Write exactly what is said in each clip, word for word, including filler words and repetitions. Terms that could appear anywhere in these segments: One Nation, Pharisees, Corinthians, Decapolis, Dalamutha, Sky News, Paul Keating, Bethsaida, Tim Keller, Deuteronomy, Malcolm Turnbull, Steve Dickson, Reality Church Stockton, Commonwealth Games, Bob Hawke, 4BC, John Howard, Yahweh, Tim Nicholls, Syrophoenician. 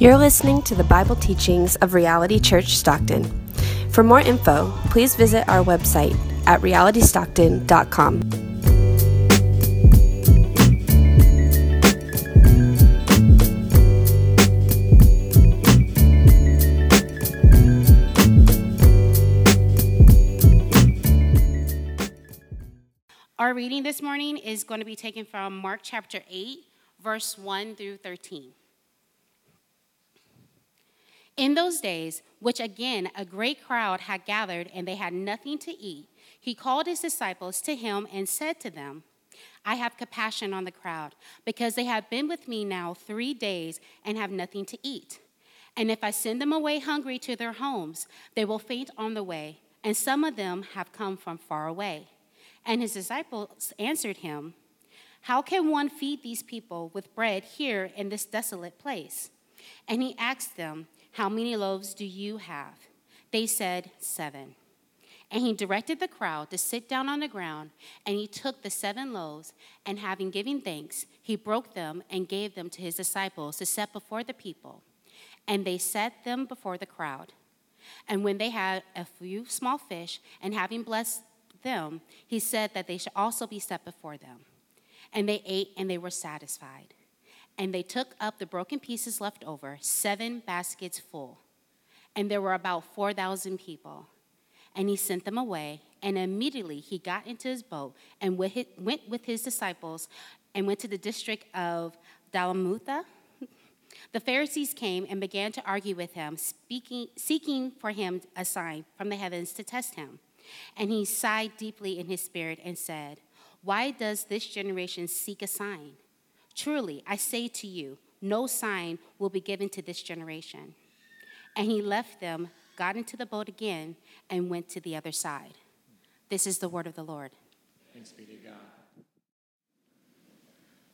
You're listening to the Bible teachings of Reality Church Stockton. For more info, please visit our website at reality stockton dot com. Our reading this morning is going to be taken from Mark chapter eight, verse one through thirteen. In those days, which again a great crowd had gathered, and they had nothing to eat, he called his disciples to him and said to them, I have compassion on the crowd, because they have been with me now three days and have nothing to eat. And if I send them away hungry to their homes, they will faint on the way, and some of them have come from far away. And his disciples answered him, How can one feed these people with bread here in this desolate place? And he asked them, How many loaves do you have? They said, Seven. And he directed the crowd to sit down on the ground, and he took the seven loaves, and having given thanks, he broke them and gave them to his disciples to set before the people. And they set them before the crowd. And when they had a few small fish, and having blessed them, he said that they should also be set before them. And they ate, and they were satisfied. And they took up the broken pieces left over, seven baskets full. And there were about four thousand people. And he sent them away, and immediately he got into his boat and went with his disciples and went to the district of Dalamutha. The Pharisees came and began to argue with him, speaking, seeking for him a sign from the heavens to test him. And he sighed deeply in his spirit and said, Why does this generation seek a sign? Truly, I say to you, no sign will be given to this generation. And he left them, got into the boat again, and went to the other side. This is the word of the Lord. Thanks be to God.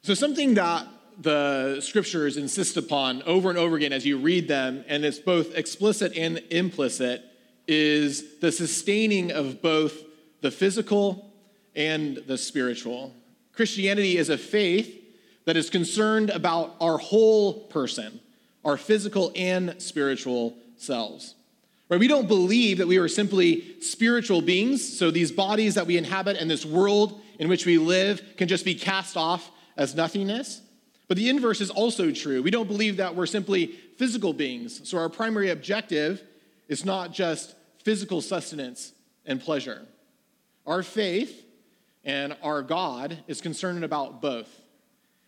So something that the scriptures insist upon over and over again as you read them, and it's both explicit and implicit, is the sustaining of both the physical and the spiritual. Christianity is a faith that is concerned about our whole person, our physical and spiritual selves. Right? We don't believe that we are simply spiritual beings, so these bodies that we inhabit and this world in which we live can just be cast off as nothingness. But the inverse is also true. We don't believe that we're simply physical beings, so our primary objective is not just physical sustenance and pleasure. Our faith and our God is concerned about both.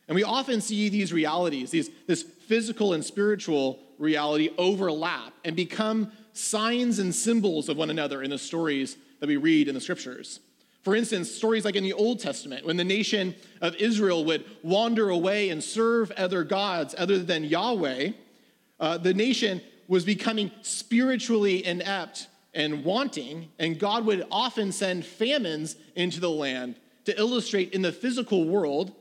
And we often see these realities, these this physical and spiritual reality overlap and become signs and symbols of one another in the stories that we read in the scriptures. For instance, stories like in the Old Testament, when the nation of Israel would wander away and serve other gods other than Yahweh, uh, the nation was becoming spiritually inept and wanting, and God would often send famines into the land to illustrate in the physical world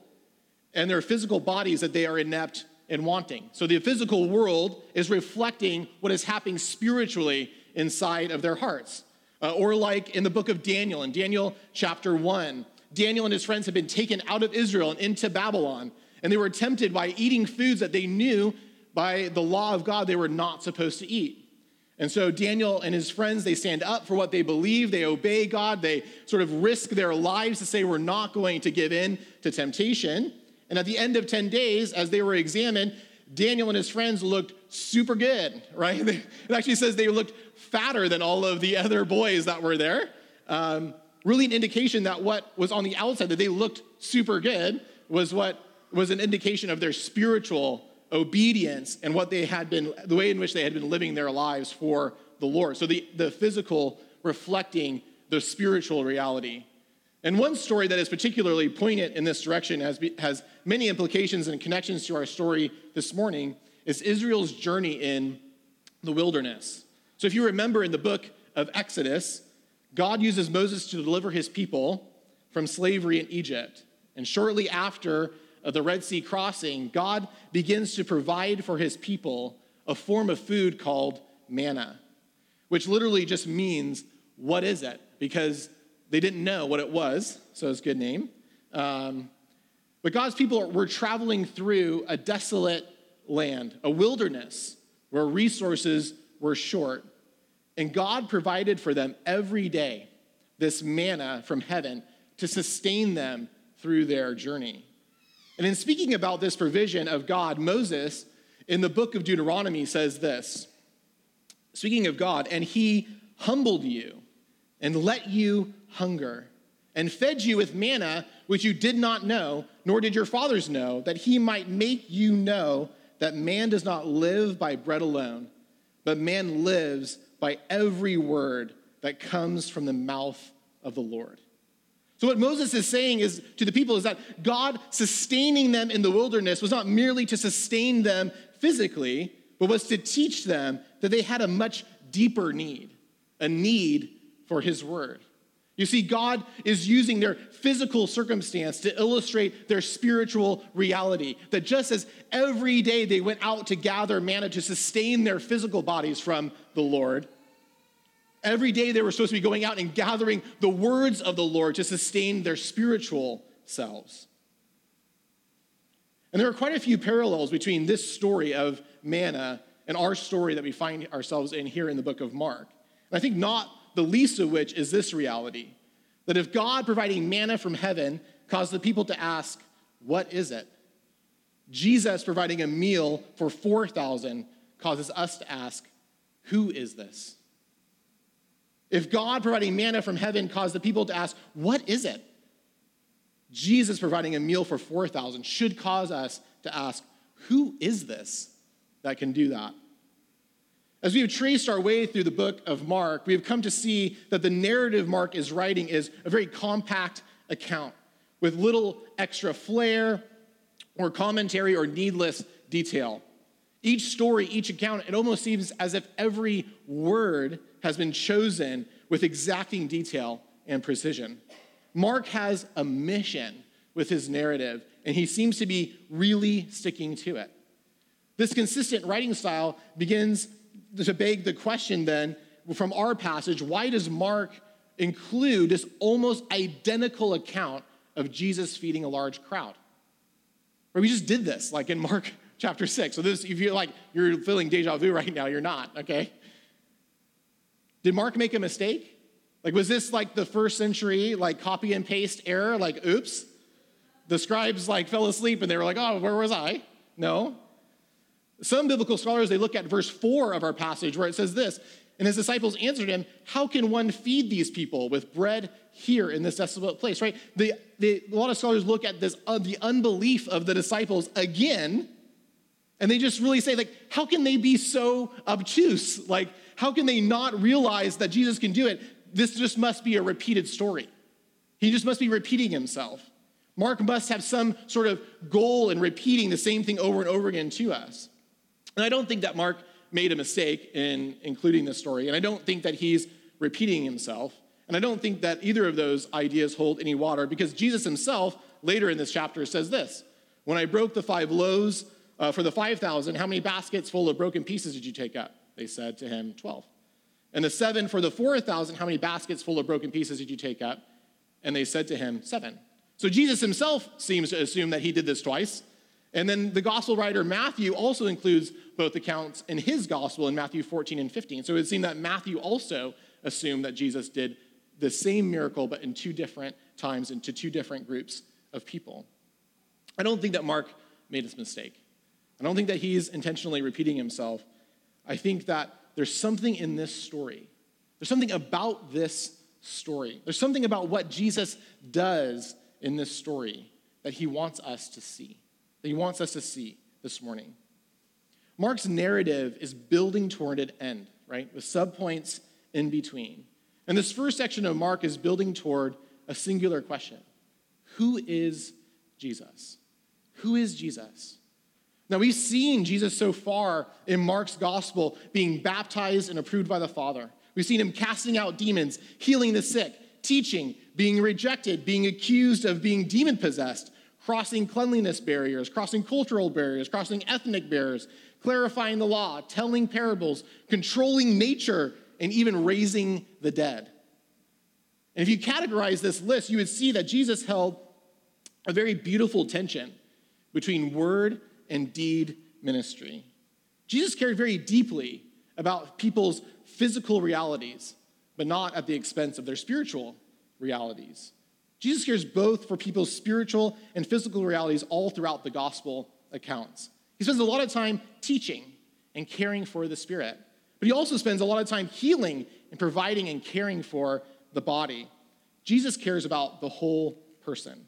and their physical bodies that they are inept and wanting. So the physical world is reflecting what is happening spiritually inside of their hearts. Uh, or like in the book of Daniel, in Daniel chapter one, Daniel and his friends had been taken out of Israel and into Babylon, and they were tempted by eating foods that they knew by the law of God they were not supposed to eat. And so Daniel and his friends, they stand up for what they believe, they obey God, they sort of risk their lives to say we're not going to give in to temptation. And at the end of ten days, as they were examined, Daniel and his friends looked super good, right? It actually says they looked fatter than all of the other boys that were there. Um, really an indication that what was on the outside, that they looked super good, was what was an indication of their spiritual obedience and what they had been, the way in which they had been living their lives for the Lord. So the, the physical reflecting the spiritual reality. And one story that is particularly poignant in this direction has, be, has many implications and connections to our story this morning is Israel's journey in the wilderness. So if you remember in the book of Exodus, God uses Moses to deliver his people from slavery in Egypt. And shortly after the Red Sea crossing, God begins to provide for his people a form of food called manna, which literally just means, what is it? Because they didn't know what it was, so it's a good name. Um, but God's people were traveling through a desolate land, a wilderness where resources were short. And God provided for them every day this manna from heaven to sustain them through their journey. And in speaking about this provision of God, Moses in the book of Deuteronomy says this, speaking of God, and he humbled you and let you hunger and fed you with manna, which you did not know, nor did your fathers know, that he might make you know that man does not live by bread alone, but man lives by every word that comes from the mouth of the Lord. So what Moses is saying is to the people is that God sustaining them in the wilderness was not merely to sustain them physically, but was to teach them that they had a much deeper need, a need for his word. You see, God is using their physical circumstance to illustrate their spiritual reality. That just as every day they went out to gather manna to sustain their physical bodies from the Lord, every day they were supposed to be going out and gathering the words of the Lord to sustain their spiritual selves. And there are quite a few parallels between this story of manna and our story that we find ourselves in here in the book of Mark. And I think not the least of which is this reality, that if God providing manna from heaven caused the people to ask, what is it? Jesus providing a meal for four thousand causes us to ask, who is this? If God providing manna from heaven caused the people to ask, what is it? Jesus providing a meal for four thousand should cause us to ask, who is this that can do that? As we have traced our way through the book of Mark, we have come to see that the narrative Mark is writing is a very compact account with little extra flair or commentary or needless detail. Each story, each account, it almost seems as if every word has been chosen with exacting detail and precision. Mark has a mission with his narrative, and he seems to be really sticking to it. This consistent writing style begins to beg the question then from our passage, why does Mark include this almost identical account of Jesus feeding a large crowd? Or we just did this, like in Mark chapter six. So this, if you're like, you're feeling deja vu right now, you're not, okay? Did Mark make a mistake? Like, was this like the first century, like copy and paste error? Like, oops, the scribes like fell asleep and they were like, oh, where was I? No. Some biblical scholars, they look at verse four of our passage where it says this, and his disciples answered him, how can one feed these people with bread here in this desolate place, right? The, the, a lot of scholars look at this uh, the unbelief of the disciples again, and they just really say, like, how can they be so obtuse? Like, how can they not realize that Jesus can do it? This just must be a repeated story. He just must be repeating himself. Mark must have some sort of goal in repeating the same thing over and over again to us. And I don't think that Mark made a mistake in including this story, and I don't think that he's repeating himself, and I don't think that either of those ideas hold any water, because Jesus himself, later in this chapter, says this, when I broke the five loaves uh, for the five thousand, how many baskets full of broken pieces did you take up? They said to him, twelve. And the seven for the four thousand, how many baskets full of broken pieces did you take up? And they said to him, seven. So Jesus himself seems to assume that he did this twice. And then the gospel writer Matthew also includes both accounts in his gospel in Matthew fourteen and fifteen. So it would seem that Matthew also assumed that Jesus did the same miracle, but in two different times and to two different groups of people. I don't think that Mark made this mistake. I don't think that he's intentionally repeating himself. I think that there's something in this story. There's something about this story. There's something about what Jesus does in this story that he wants us to see. That he wants us to see this morning. Mark's narrative is building toward an end, right? With subpoints in between. And this first section of Mark is building toward a singular question. Who is Jesus? Who is Jesus? Now, we've seen Jesus so far in Mark's gospel being baptized and approved by the Father. We've seen him casting out demons, healing the sick, teaching, being rejected, being accused of being demon-possessed, crossing cleanliness barriers, crossing cultural barriers, crossing ethnic barriers, clarifying the law, telling parables, controlling nature, and even raising the dead. And if you categorize this list, you would see that Jesus held a very beautiful tension between word and deed ministry. Jesus cared very deeply about people's physical realities, but not at the expense of their spiritual realities. Jesus cares both for people's spiritual and physical realities all throughout the gospel accounts. He spends a lot of time teaching and caring for the spirit, but he also spends a lot of time healing and providing and caring for the body. Jesus cares about the whole person.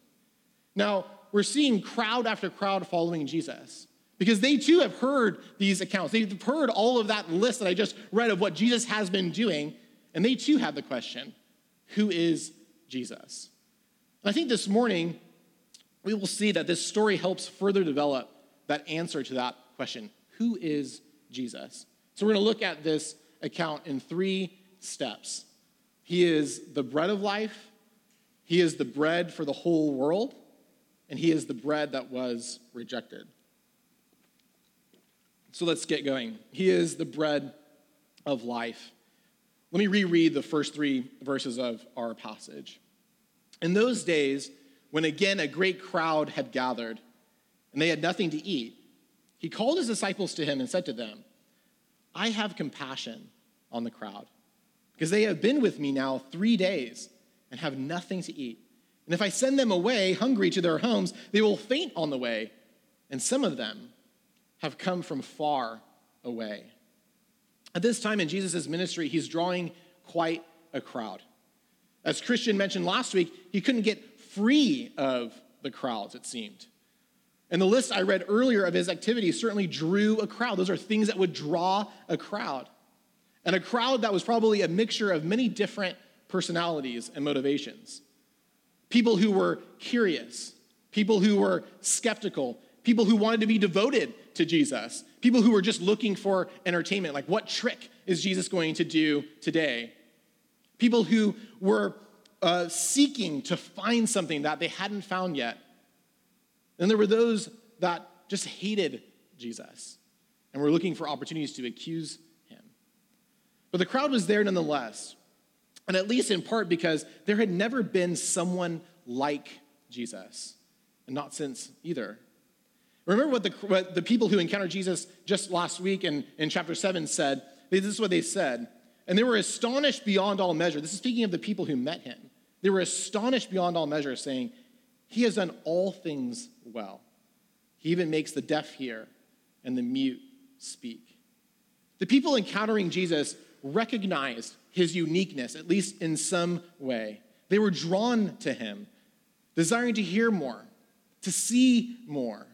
Now, we're seeing crowd after crowd following Jesus because they too have heard these accounts. They've heard all of that list that I just read of what Jesus has been doing, and they too have the question, who is Jesus? And I think this morning, we will see that this story helps further develop that answer to that question, who is Jesus? So we're going to look at this account in three steps. He is the bread of life, he is the bread for the whole world, and he is the bread that was rejected. So let's get going. He is the bread of life. Let me reread the first three verses of our passage. In those days, when again a great crowd had gathered, and they had nothing to eat, he called his disciples to him and said to them, I have compassion on the crowd, because they have been with me now three days and have nothing to eat. And if I send them away hungry to their homes, they will faint on the way, and some of them have come from far away. At this time in Jesus' ministry, he's drawing quite a crowd. As Christian mentioned last week, he couldn't get free of the crowds, it seemed. And the list I read earlier of his activities certainly drew a crowd. Those are things that would draw a crowd. And a crowd that was probably a mixture of many different personalities and motivations. People who were curious, people who were skeptical, people who wanted to be devoted to Jesus, people who were just looking for entertainment, like what trick is Jesus going to do today? People who were uh, seeking to find something that they hadn't found yet. And there were those that just hated Jesus and were looking for opportunities to accuse him. But the crowd was there nonetheless, and at least in part because there had never been someone like Jesus, and not since either. Remember what the, what the people who encountered Jesus just last week in, in chapter seven said. This is what they said. And they were astonished beyond all measure. This is speaking of the people who met him. They were astonished beyond all measure, saying, he has done all things well. He even makes the deaf hear and the mute speak. The people encountering Jesus recognized his uniqueness, at least in some way. They were drawn to him, desiring to hear more, to see more.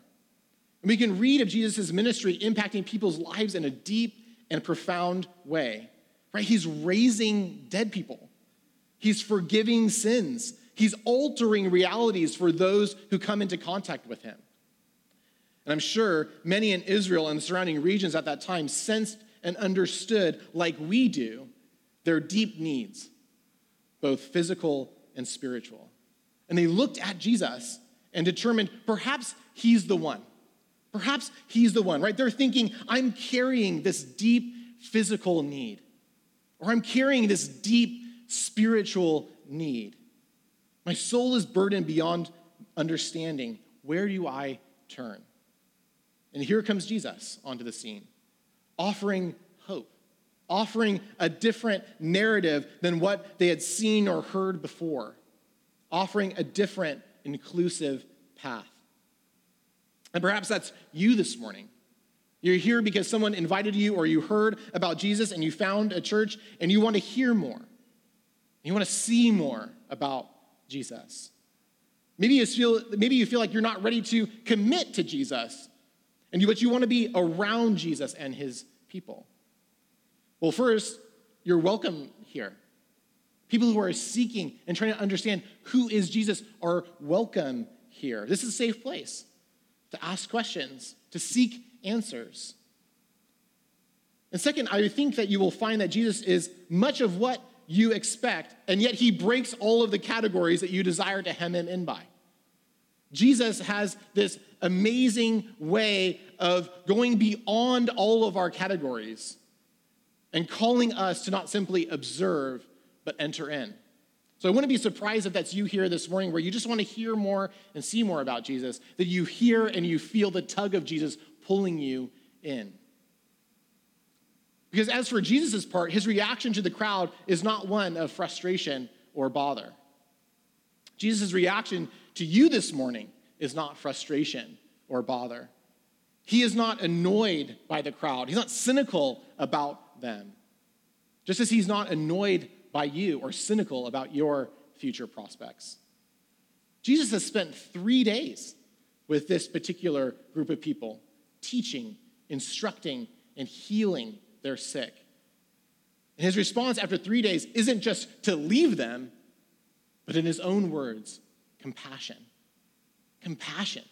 And we can read of Jesus' ministry impacting people's lives in a deep and profound way. Right? He's raising dead people. He's forgiving sins. He's altering realities for those who come into contact with him. And I'm sure many in Israel and the surrounding regions at that time sensed and understood, like we do, their deep needs, both physical and spiritual. And they looked at Jesus and determined, perhaps he's the one. Perhaps he's the one, right? They're thinking, I'm carrying this deep physical need, or I'm carrying this deep spiritual need. My soul is burdened beyond understanding. Where do I turn? And here comes Jesus onto the scene, offering hope, offering a different narrative than what they had seen or heard before, offering a different inclusive path. And perhaps that's you this morning. You're here because someone invited you or you heard about Jesus and you found a church and you want to hear more. You want to see more about Jesus. Maybe you feel, maybe you feel like you're not ready to commit to Jesus, and you, but you want to be around Jesus and his people. Well, first, you're welcome here. People who are seeking and trying to understand who is Jesus are welcome here. This is a safe place to ask questions, to seek answers. And second, I think that you will find that Jesus is much of what you expect, and yet he breaks all of the categories that you desire to hem him in by. Jesus has this amazing way of going beyond all of our categories and calling us to not simply observe, but enter in. So I wouldn't be surprised if that's you here this morning, where you just want to hear more and see more about Jesus, that you hear and you feel the tug of Jesus pulling you in. Because as for Jesus' part, his reaction to the crowd is not one of frustration or bother. Jesus' reaction to you this morning is not frustration or bother. He is not annoyed by the crowd. He's not cynical about them. Just as he's not annoyed by you or cynical about your future prospects. Jesus has spent three days with this particular group of people, teaching, instructing, and healing their sick. And his response after three days isn't just to leave them, but in his own words, compassion. Compassion.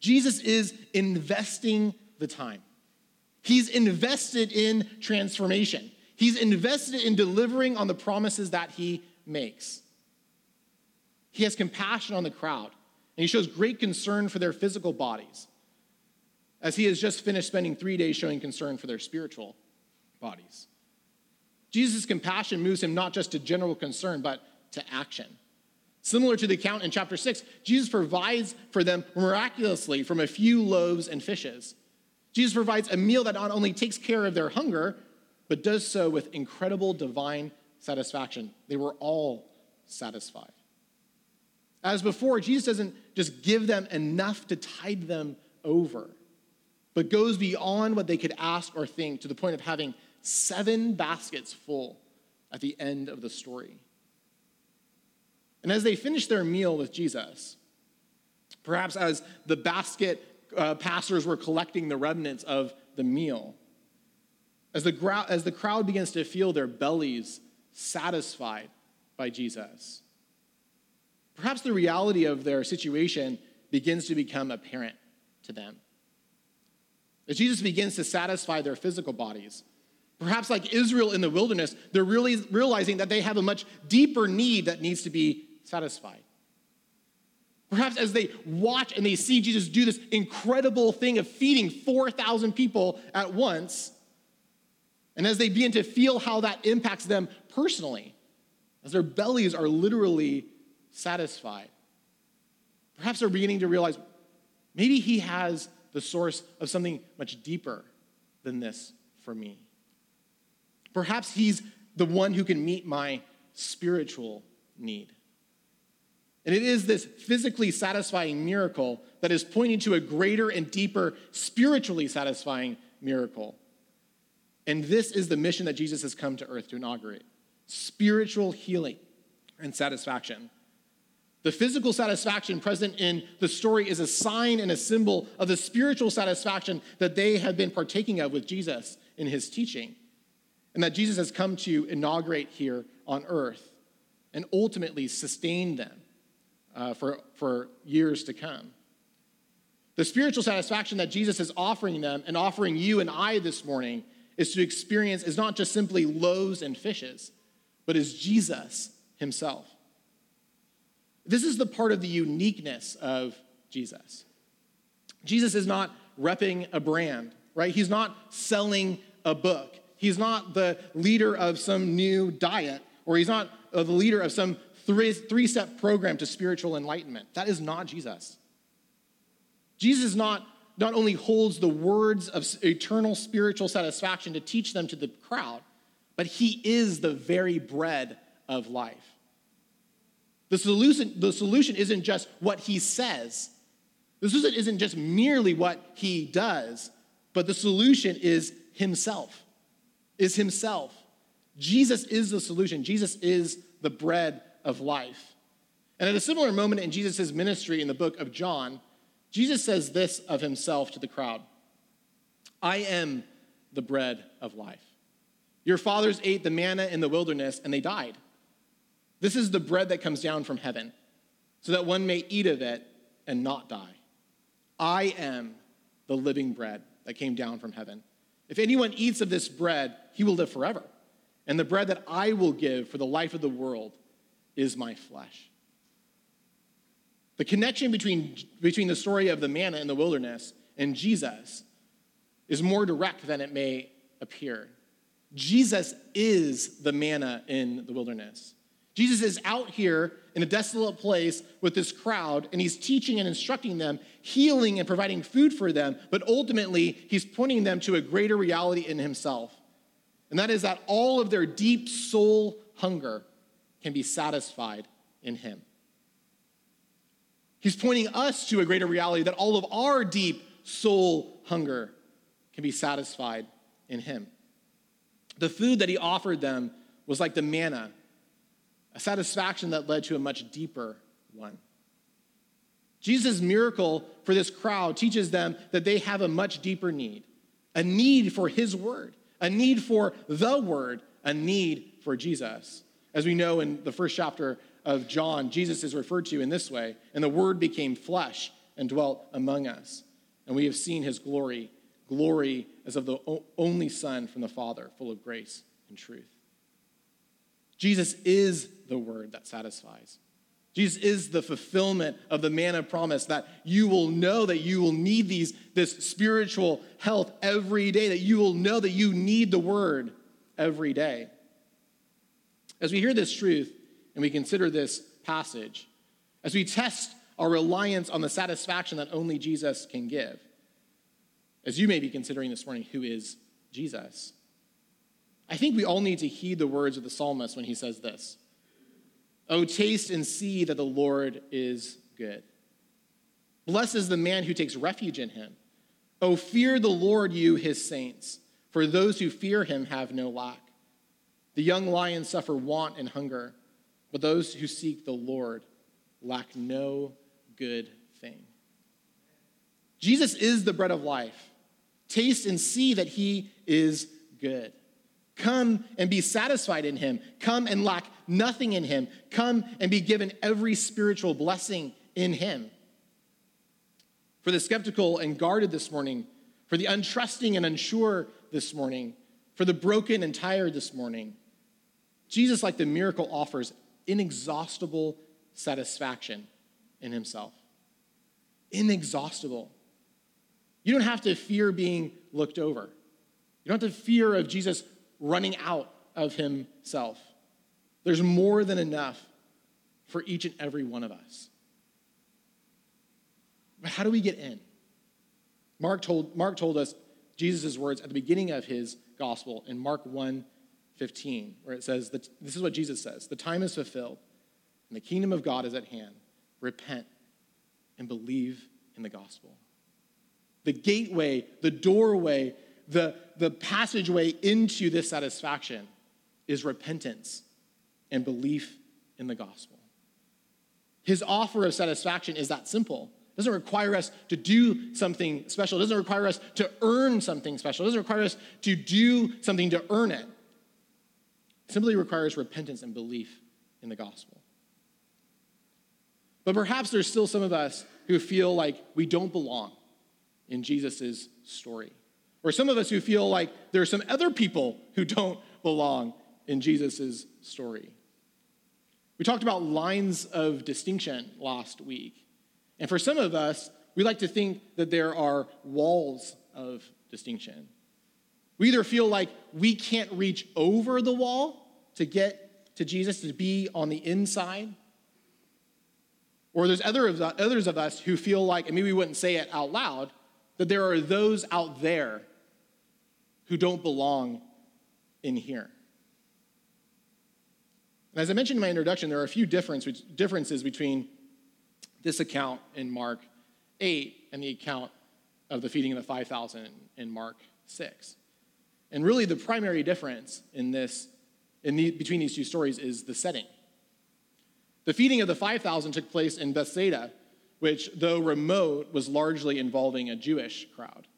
Jesus is investing the time. He's invested in transformation. He's invested in delivering on the promises that he makes. He has compassion on the crowd, and he shows great concern for their physical bodies, as he has just finished spending three days showing concern for their spiritual bodies. Jesus' compassion moves him not just to general concern, but to action. Similar to the account in chapter six, Jesus provides for them miraculously from a few loaves and fishes. Jesus provides a meal that not only takes care of their hunger, but does so with incredible divine satisfaction. They were all satisfied. As before, Jesus doesn't just give them enough to tide them over, but goes beyond what they could ask or think to the point of having seven baskets full at the end of the story. And as they finished their meal with Jesus, perhaps as the basket uh, passers were collecting the remnants of the meal, as the, gro- as the crowd begins to feel their bellies satisfied by Jesus, perhaps the reality of their situation begins to become apparent to them. As Jesus begins to satisfy their physical bodies, perhaps like Israel in the wilderness, they're really realizing that they have a much deeper need that needs to be satisfied. Perhaps as they watch and they see Jesus do this incredible thing of feeding four thousand people at once, and as they begin to feel how that impacts them personally, as their bellies are literally satisfied, perhaps they're beginning to realize maybe he has the source of something much deeper than this for me. Perhaps he's the one who can meet my spiritual need. And it is this physically satisfying miracle that is pointing to a greater and deeper spiritually satisfying miracle. And this is the mission that Jesus has come to earth to inaugurate: spiritual healing and satisfaction. The physical satisfaction present in the story is a sign and a symbol of the spiritual satisfaction that they have been partaking of with Jesus in his teaching, and that Jesus has come to inaugurate here on earth and ultimately sustain them uh, for, for years to come. The spiritual satisfaction that Jesus is offering them and offering you and I this morning is to experience is not just simply loaves and fishes, but is Jesus himself. This is the part of the uniqueness of Jesus. Jesus is not repping a brand, right? He's not selling a book. He's not the leader of some new diet, or he's not the leader of some three, three-step program to spiritual enlightenment. That is not Jesus. Jesus not, not only holds the words of eternal spiritual satisfaction to teach them to the crowd, but he is the very bread of life. The solution, the solution isn't just what he says. The solution isn't just merely what he does, but the solution is himself. is himself. Jesus is the solution. Jesus is the bread of life. And at a similar moment in Jesus' ministry in the book of John, Jesus says this of himself to the crowd: I am the bread of life. Your fathers ate the manna in the wilderness and they died. This is the bread that comes down from heaven, so that one may eat of it and not die. I am the living bread that came down from heaven. If anyone eats of this bread, he will live forever. And the bread that I will give for the life of the world is my flesh. The connection between, between the story of the manna in the wilderness and Jesus is more direct than it may appear. Jesus is the manna in the wilderness. Jesus is out here in a desolate place with this crowd, and he's teaching and instructing them, healing and providing food for them, but ultimately he's pointing them to a greater reality in himself. And that is that all of their deep soul hunger can be satisfied in him. He's pointing us to a greater reality that all of our deep soul hunger can be satisfied in him. The food that he offered them was like the manna, a satisfaction that led to a much deeper one. Jesus' miracle for this crowd teaches them that they have a much deeper need, a need for his word, a need for the word, a need for Jesus. As we know in the first chapter of John, Jesus is referred to in this way, and the word became flesh and dwelt among us. And we have seen his glory, glory as of the only Son from the Father, full of grace and truth. Jesus is the word that satisfies. Jesus is the fulfillment of the manna promise that you will know that you will need these, this spiritual health every day, that you will know that you need the word every day. As we hear this truth and we consider this passage, as we test our reliance on the satisfaction that only Jesus can give, as you may be considering this morning, who is Jesus? I think we all need to heed the words of the psalmist when he says this. Oh, taste and see that the Lord is good. Blessed is the man who takes refuge in him. Oh, fear the Lord, you, his saints, for those who fear him have no lack. The young lions suffer want and hunger, but those who seek the Lord lack no good thing. Jesus is the bread of life. Taste and see that he is good. Come and be satisfied in him. Come and lack nothing in him. Come and be given every spiritual blessing in him. For the skeptical and guarded this morning, for the untrusting and unsure this morning, for the broken and tired this morning, Jesus, like the miracle, offers inexhaustible satisfaction in himself. Inexhaustible. You don't have to fear being looked over. You don't have to fear of Jesus running out of himself. There's more than enough for each and every one of us. But how do we get in? Mark told, Mark told us Jesus' words at the beginning of his gospel in Mark one fifteen, where it says, that, this is what Jesus says, the time is fulfilled and the kingdom of God is at hand. Repent and believe in the gospel. The gateway, the doorway, The, the passageway into this satisfaction is repentance and belief in the gospel. His offer of satisfaction is that simple. It doesn't require us to do something special. It doesn't require us to earn something special. It doesn't require us to do something to earn it. It simply requires repentance and belief in the gospel. But perhaps there's still some of us who feel like we don't belong in Jesus' story. Or some of us who feel like there are some other people who don't belong in Jesus' story. We talked about lines of distinction last week. And for some of us, we like to think that there are walls of distinction. We either feel like we can't reach over the wall to get to Jesus, to be on the inside. Or there's other of, others of us who feel like, and maybe we wouldn't say it out loud, that there are those out there who don't belong in here. And as I mentioned in my introduction, there are a few difference, differences between this account in Mark eight and the account of the feeding of the five thousand in Mark six. And really the primary difference in this, in the, between these two stories is the setting. The feeding of the five thousand took place in Bethsaida, which, though remote, was largely involving a Jewish crowd.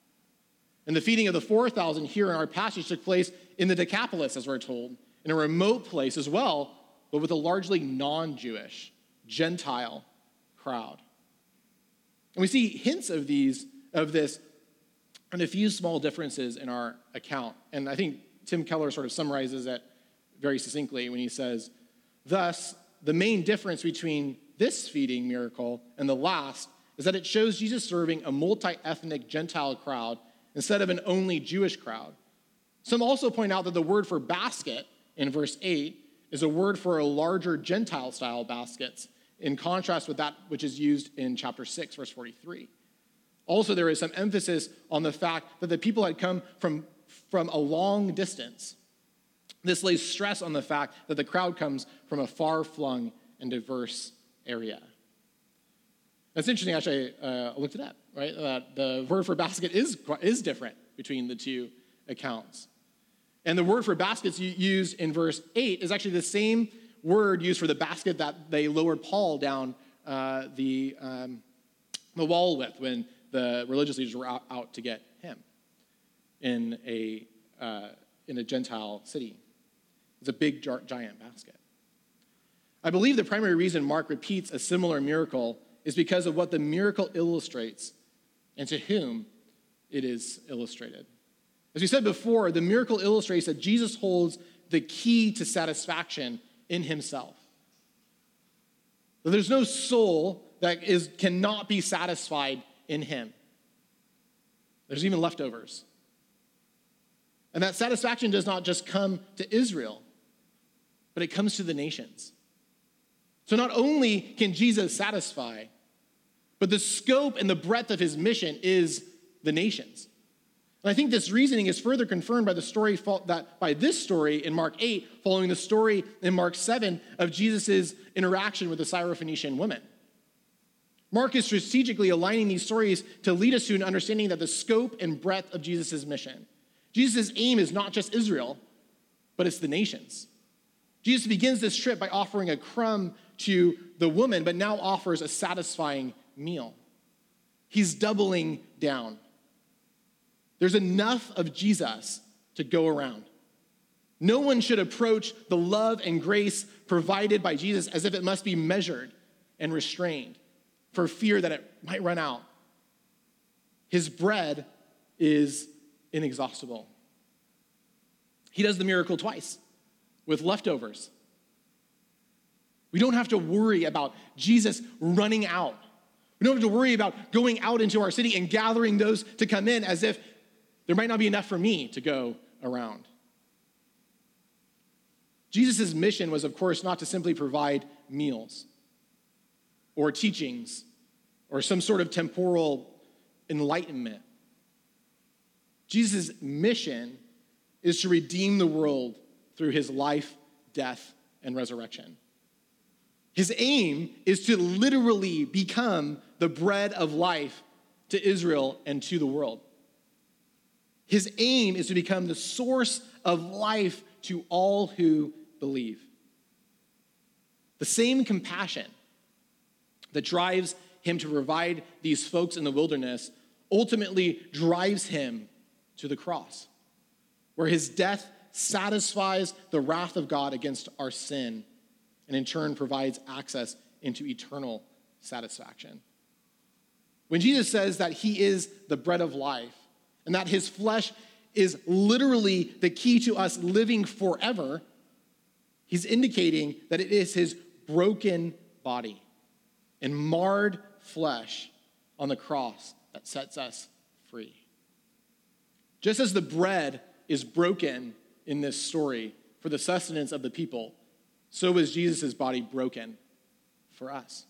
And the feeding of the four thousand here in our passage took place in the Decapolis, as we're told, in a remote place as well, but with a largely non-Jewish, Gentile crowd. And we see hints of these, of this, and a few small differences in our account. And I think Tim Keller sort of summarizes it very succinctly when he says, thus, the main difference between this feeding miracle and the last is that it shows Jesus serving a multi-ethnic Gentile crowd instead of an only Jewish crowd. Some also point out that the word for basket in verse eight is a word for a larger Gentile-style basket, in contrast with that which is used in chapter six, verse forty-three. Also, there is some emphasis on the fact that the people had come from, from a long distance. This lays stress on the fact that the crowd comes from a far-flung and diverse area. That's interesting, actually. Uh, I looked it up, right? Uh, the word for basket is, is different between the two accounts. And the word for baskets used in verse eight is actually the same word used for the basket that they lowered Paul down uh, the, um, the wall with when the religious leaders were out, out to get him in a, uh, in a Gentile city. It's a big, giant basket. I believe the primary reason Mark repeats a similar miracle is because of what the miracle illustrates and to whom it is illustrated. As we said before, the miracle illustrates that Jesus holds the key to satisfaction in himself. That there's no soul that is cannot be satisfied in him. There's even leftovers. And that satisfaction does not just come to Israel, but it comes to the nations. So not only can Jesus satisfy, but the scope and the breadth of his mission is the nations. And I think this reasoning is further confirmed by the story that by this story in Mark eight, following the story in Mark seven of Jesus' interaction with the Syrophoenician woman. Mark is strategically aligning these stories to lead us to an understanding that the scope and breadth of Jesus' mission. Jesus' aim is not just Israel, but it's the nations. Jesus begins this trip by offering a crumb to the woman, but now offers a satisfying meal. He's doubling down. There's enough of Jesus to go around. No one should approach the love and grace provided by Jesus as if it must be measured and restrained for fear that it might run out. His bread is inexhaustible. He does the miracle twice with leftovers. We don't have to worry about Jesus running out. We don't have to worry about going out into our city and gathering those to come in as if there might not be enough for me to go around. Jesus' mission was, of course, not to simply provide meals or teachings or some sort of temporal enlightenment. Jesus' mission is to redeem the world through his life, death, and resurrection. His aim is to literally become the bread of life to Israel and to the world. His aim is to become the source of life to all who believe. The same compassion that drives him to provide these folks in the wilderness ultimately drives him to the cross, where his death satisfies the wrath of God against our sin and in turn provides access into eternal satisfaction. When Jesus says that he is the bread of life, and that his flesh is literally the key to us living forever, he's indicating that it is his broken body and marred flesh on the cross that sets us free. Just as the bread is broken in this story for the sustenance of the people, so was Jesus' body broken for us.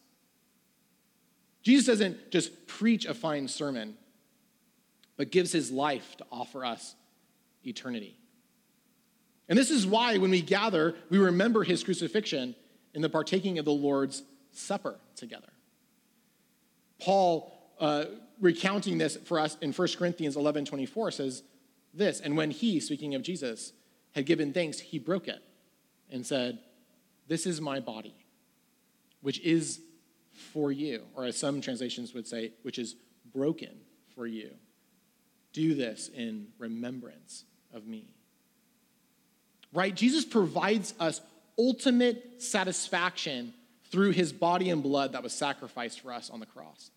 Jesus doesn't just preach a fine sermon, but gives his life to offer us eternity. And this is why when we gather, we remember his crucifixion in the partaking of the Lord's Supper together. Paul, uh, recounting this for us in First Corinthians eleven twenty-four, says this, "And when he," speaking of Jesus, "had given thanks, he broke it and said, 'This is my body, which is for you,'" or as some translations would say, "which is broken for you. Do this in remembrance of me." Right? Jesus provides us ultimate satisfaction through his body and blood that was sacrificed for us on the cross.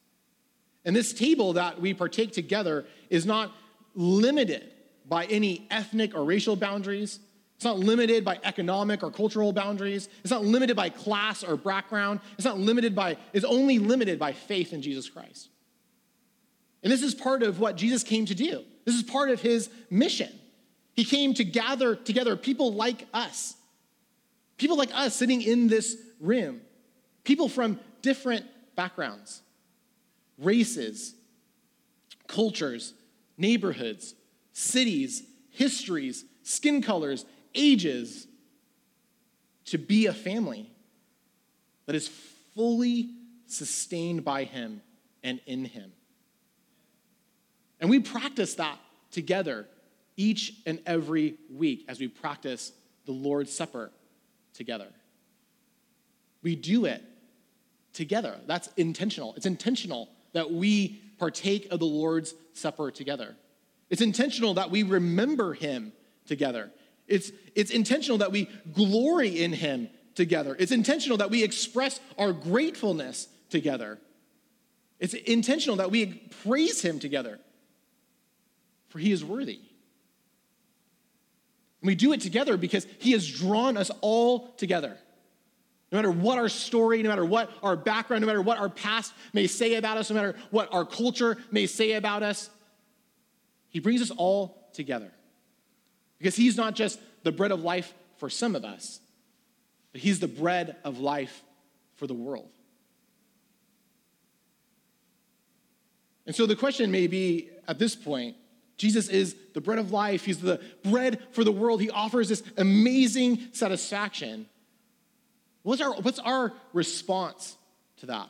And this table that we partake together is not limited by any ethnic or racial boundaries. It's not limited by economic or cultural boundaries. It's not limited by class or background. It's not limited by, it's only limited by faith in Jesus Christ. And this is part of what Jesus came to do. This is part of his mission. He came to gather together people like us People like us sitting in this room. People from different backgrounds, races, cultures, neighborhoods, cities, histories, skin colors, ages, to be a family that is fully sustained by him and in him. And we practice that together each and every week as we practice the Lord's Supper together. We do it together. That's intentional. It's intentional that we partake of the Lord's Supper together. It's intentional that we remember him together. It's, it's intentional that we glory in him together. It's intentional that we express our gratefulness together. It's intentional that we praise him together, for he is worthy. And we do it together because he has drawn us all together. No matter what our story, no matter what our background, no matter what our past may say about us, no matter what our culture may say about us, he brings us all together. Because he's not just the bread of life for some of us, but he's the bread of life for the world. And so the question may be, at this point, Jesus is the bread of life. He's the bread for the world. He offers this amazing satisfaction. What's our, what's our response to that?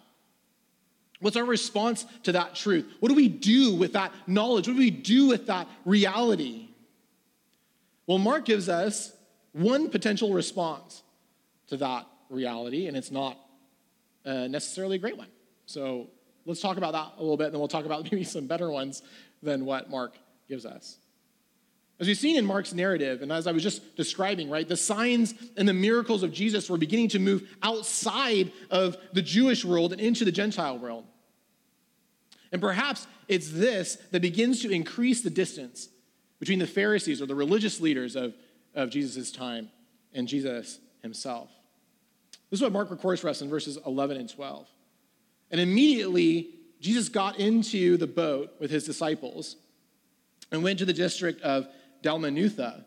What's our response to that truth? What do we do with that knowledge? What do we do with that reality? Well, Mark gives us one potential response to that reality, and it's not uh, necessarily a great one. So let's talk about that a little bit, and then we'll talk about maybe some better ones than what Mark gives us. As we've seen in Mark's narrative, and as I was just describing, right, the signs and the miracles of Jesus were beginning to move outside of the Jewish world and into the Gentile world. And perhaps it's this that begins to increase the distance between the Pharisees, or the religious leaders of, of Jesus' time, and Jesus himself. This is what Mark records for us in verses eleven and twelve. And immediately, Jesus got into the boat with his disciples and went to the district of Dalamutha.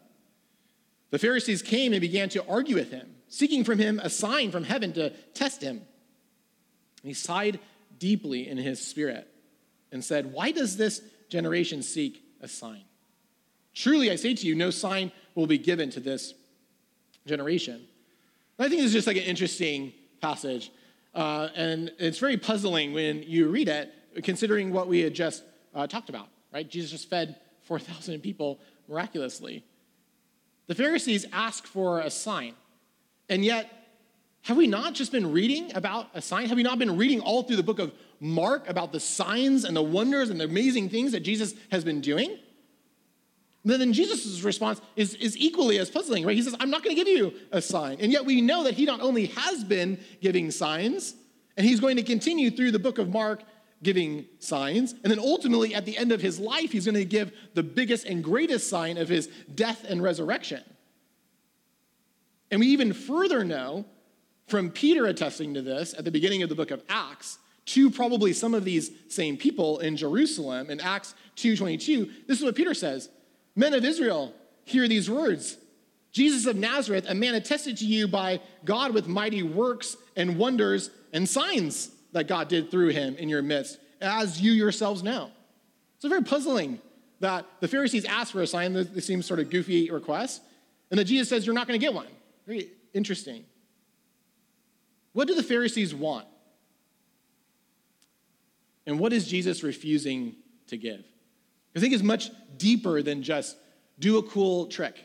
The Pharisees came and began to argue with him, seeking from him a sign from heaven to test him. And he sighed deeply in his spirit and said, "Why does this generation seek a sign? Truly, I say to you, no sign will be given to this generation." And I think this is just like an interesting passage, uh, and it's very puzzling when you read it, considering what we had just uh, talked about, right? Jesus just fed four thousand people miraculously. The Pharisees ask for a sign, and yet, have we not just been reading about a sign? Have we not been reading all through the book of Mark about the signs and the wonders and the amazing things that Jesus has been doing? Then Jesus' response is, is equally as puzzling, right? He says, "I'm not going to give you a sign." And yet we know that he not only has been giving signs, and he's going to continue through the book of Mark giving signs, and then ultimately at the end of his life, he's going to give the biggest and greatest sign of his death and resurrection. And we even further know from Peter attesting to this at the beginning of the book of Acts, to probably some of these same people in Jerusalem in Acts two twenty-two, this is what Peter says, "Men of Israel, hear these words. Jesus of Nazareth, a man attested to you by God with mighty works and wonders and signs that God did through him in your midst, as you yourselves know." So very puzzling that the Pharisees asked for a sign. This seems sort of goofy request. And that Jesus says, you're not going to get one. Very interesting. What do the Pharisees want? And what is Jesus refusing to give? I think it's much deeper than just do a cool trick.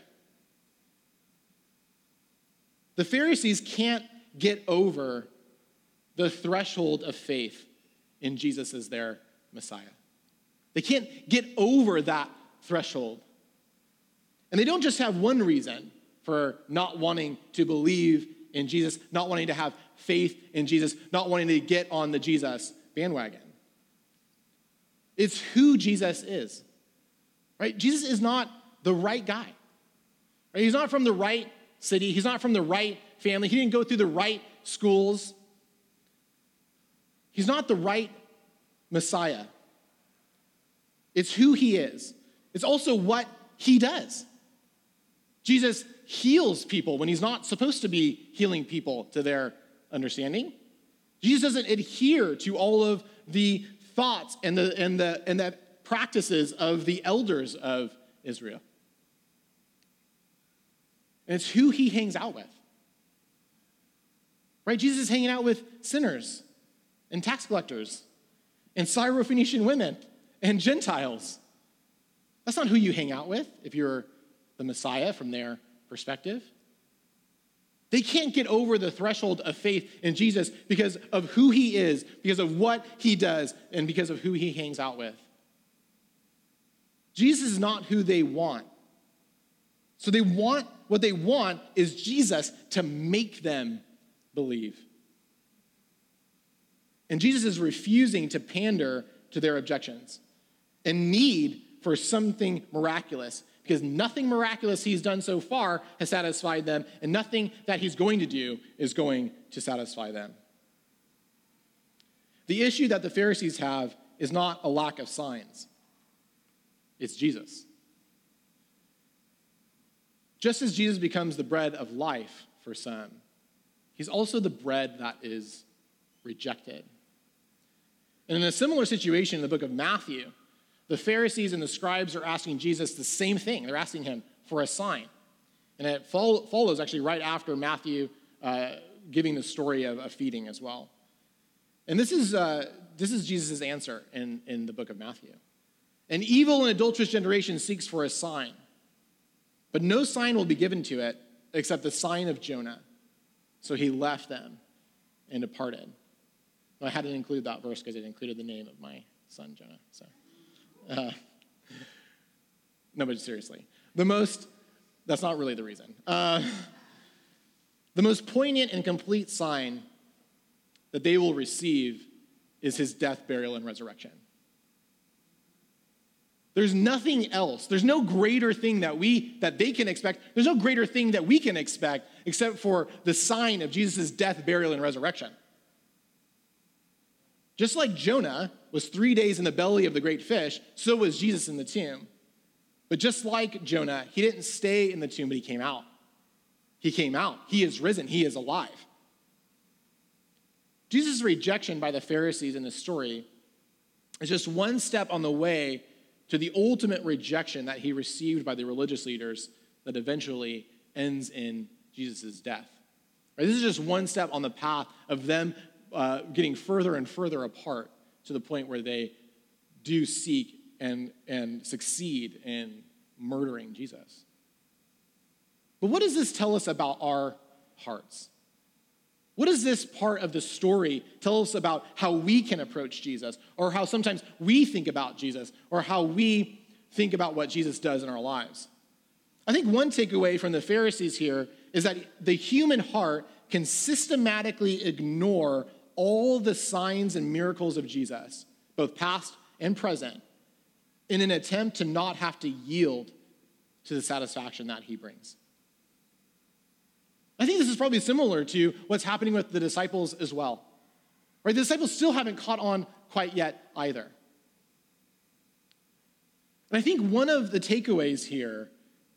The Pharisees can't get over the threshold of faith in Jesus as their Messiah. They can't get over that threshold. And they don't just have one reason for not wanting to believe in Jesus, not wanting to have faith in Jesus, not wanting to get on the Jesus bandwagon. It's who Jesus is, right? Jesus is not the right guy, right? He's not from the right city. He's not from the right family. He didn't go through the right schools. He's not the right Messiah. It's who he is. It's also what he does. Jesus heals people when he's not supposed to be healing people to their understanding. Jesus doesn't adhere to all of the thoughts and the and the and the practices of the elders of Israel. And it's who he hangs out with. Right? Jesus is hanging out with sinners and tax collectors and Syrophoenician women and Gentiles. That's not who you hang out with if you're the Messiah from their perspective. They can't get over the threshold of faith in Jesus because of who he is, because of what he does, and because of who he hangs out with. Jesus is not who they want. So they want, what they want is Jesus to make them believe. And Jesus is refusing to pander to their objections and need for something miraculous, because nothing miraculous he's done so far has satisfied them, and nothing that he's going to do is going to satisfy them. The issue that the Pharisees have is not a lack of signs. It's Jesus. Just as Jesus becomes the bread of life for some, he's also the bread that is rejected. And in a similar situation in the book of Matthew, the Pharisees and the scribes are asking Jesus the same thing. They're asking him for a sign. And it fo- follows actually right after Matthew uh, giving the story of, of feeding as well. And this is uh, this is Jesus' answer in, in the book of Matthew. An evil and adulterous generation seeks for a sign, but no sign will be given to it except the sign of Jonah. So he left them and departed. Well, I had to include that verse because it included the name of my son, Jonah, so. Uh, no, but seriously, the most, that's not really the reason. Uh, the most poignant and complete sign that they will receive is his death, burial, and resurrection. There's nothing else. There's no greater thing that we, that they can expect. There's no greater thing that we can expect except for the sign of Jesus' death, burial, and resurrection. Just like Jonah was three days in the belly of the great fish, so was Jesus in the tomb. But just like Jonah, he didn't stay in the tomb, but he came out. He came out. He is risen. He is alive. Jesus' rejection by the Pharisees in this story is just one step on the way to the ultimate rejection that he received by the religious leaders that eventually ends in Jesus' death. Right? This is just one step on the path of them Uh, getting further and further apart to the point where they do seek and, and succeed in murdering Jesus. But what does this tell us about our hearts? What does this part of the story tell us about how we can approach Jesus, or how sometimes we think about Jesus, or how we think about what Jesus does in our lives? I think one takeaway from the Pharisees here is that the human heart can systematically ignore all the signs and miracles of Jesus, both past and present, in an attempt to not have to yield to the satisfaction that he brings. I think this is probably similar to what's happening with the disciples as well. Right? The disciples still haven't caught on quite yet either. And I think one of the takeaways here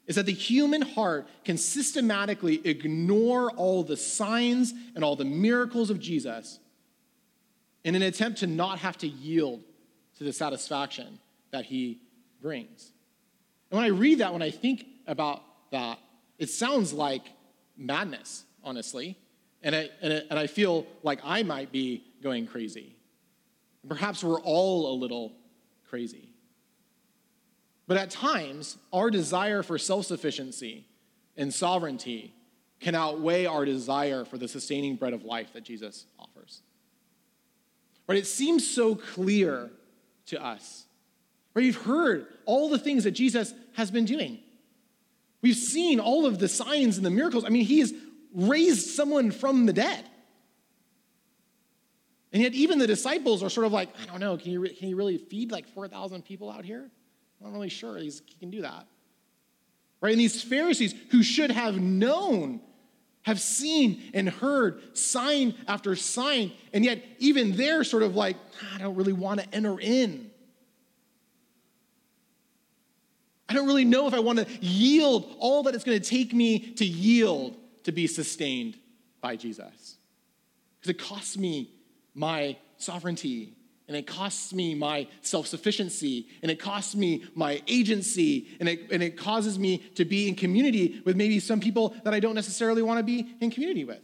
is that the human heart can systematically ignore all the signs and all the miracles of Jesus in an attempt to not have to yield to the satisfaction that he brings. And when I read that, when I think about that, it sounds like madness, honestly. And I, and I, and I feel like I might be going crazy. Perhaps we're all a little crazy. But at times, our desire for self-sufficiency and sovereignty can outweigh our desire for the sustaining bread of life that Jesus offers. Right? It seems so clear to us. Right? You've heard all the things that Jesus has been doing. We've seen all of the signs and the miracles. I mean, he has raised someone from the dead. And yet even the disciples are sort of like, I don't know, can you, re- can you really feed like four thousand people out here? I'm not really sure he can do that. Right? And these Pharisees who should have known, have seen and heard sign after sign, and yet even they're sort of like, I don't really want to enter in. I I don't really know if I want to yield all that it's going to take me to yield to be sustained by Jesus. Because it costs me my sovereignty, and it costs me my self-sufficiency, and it costs me my agency, and it, and it causes me to be in community with maybe some people that I don't necessarily want to be in community with.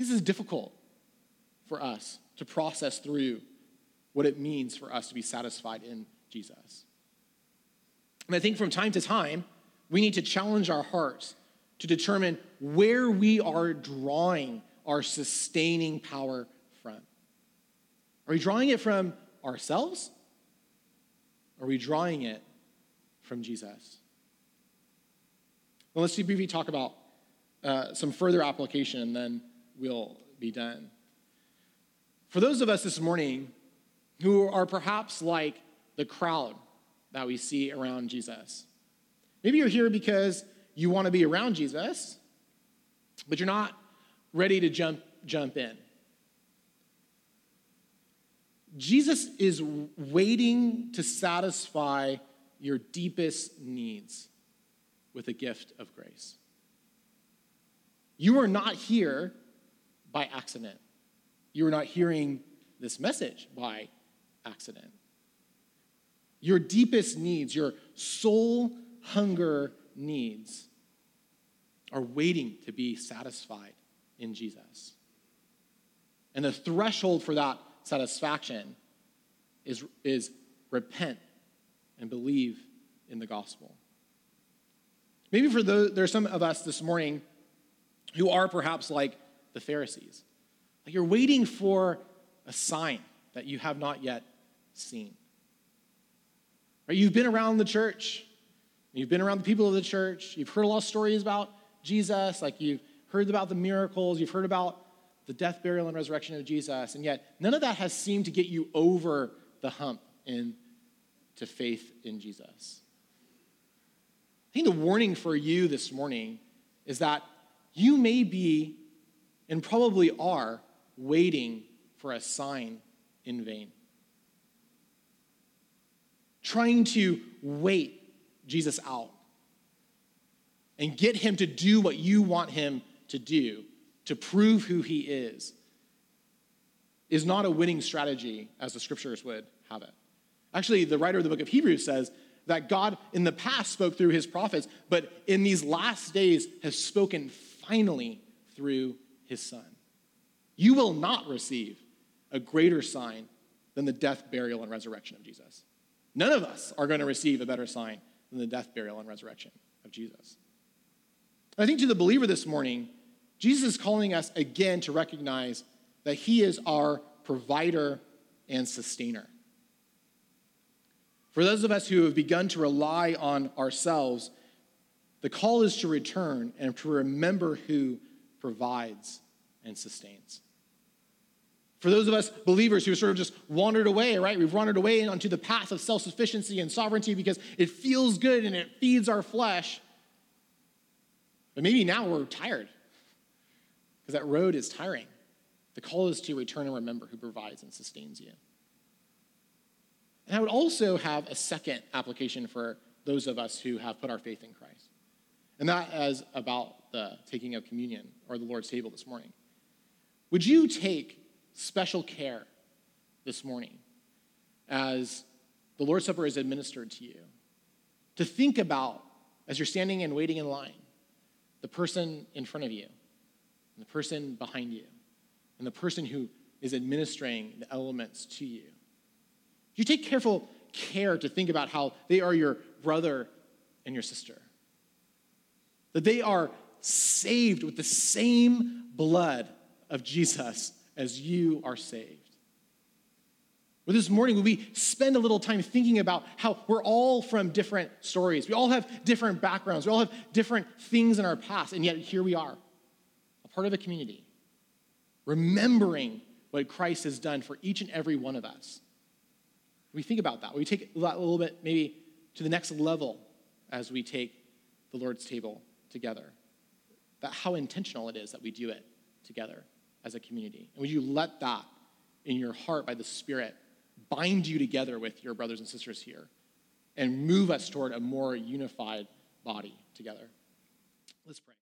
This is difficult for us to process through what it means for us to be satisfied in Jesus. And I think from time to time, we need to challenge our hearts to determine where we are drawing our sustaining power from. Are we drawing it from ourselves? Are we drawing it from Jesus? Well, let's briefly talk about uh, some further application, and then we'll be done. For those of us this morning who are perhaps like the crowd that we see around Jesus, maybe you're here because you want to be around Jesus, but you're not ready to jump jump in. Jesus is waiting to satisfy your deepest needs with a gift of grace. You are not here by accident. You are not hearing this message by accident. Your deepest needs, your soul hunger needs, are waiting to be satisfied in Jesus. And the threshold for that satisfaction is, is repent and believe in the gospel. Maybe for those, there are some of us this morning who are perhaps like the Pharisees. Like you're waiting for a sign that you have not yet seen. Right? You've been around the church. You've been around the people of the church. You've heard a lot of stories about Jesus. Like you've heard about the miracles. You've heard about the death, burial, and resurrection of Jesus. And yet none of that has seemed to get you over the hump into faith in Jesus. I think the warning for you this morning is that you may be, and probably are, waiting for a sign in vain. Trying to wait Jesus out and get him to do what you want him to do, to prove who he is, is not a winning strategy as the scriptures would have it. Actually, the writer of the book of Hebrews says that God in the past spoke through his prophets, but in these last days has spoken finally through his son. You will not receive a greater sign than the death, burial, and resurrection of Jesus. None of us are going to receive a better sign than the death, burial, and resurrection of Jesus. I think to the believer this morning, Jesus is calling us again to recognize that he is our provider and sustainer. For those of us who have begun to rely on ourselves, the call is to return and to remember who provides and sustains. For those of us believers who sort of just wandered away, right? We've wandered away onto the path of self-sufficiency and sovereignty because it feels good and it feeds our flesh. But maybe now we're tired because that road is tiring. The call is to return and remember who provides and sustains you. And I would also have a second application for those of us who have put our faith in Christ. And that is about the taking of communion or the Lord's table this morning. Would you take special care this morning as the Lord's Supper is administered to you to think about, as you're standing and waiting in line, the person in front of you and the person behind you and the person who is administering the elements to you? You take careful care to think about how they are your brother and your sister, that they are saved with the same blood of Jesus as you are saved. Well, this morning, we spend a little time thinking about how we're all from different stories. We all have different backgrounds. We all have different things in our past, and yet here we are, a part of a community, remembering what Christ has done for each and every one of us. We think about that. We take that a little bit maybe to the next level as we take the Lord's table together, that how intentional it is that we do it together as a community. And would you let that in your heart by the Spirit bind you together with your brothers and sisters here and move us toward a more unified body together. Let's pray.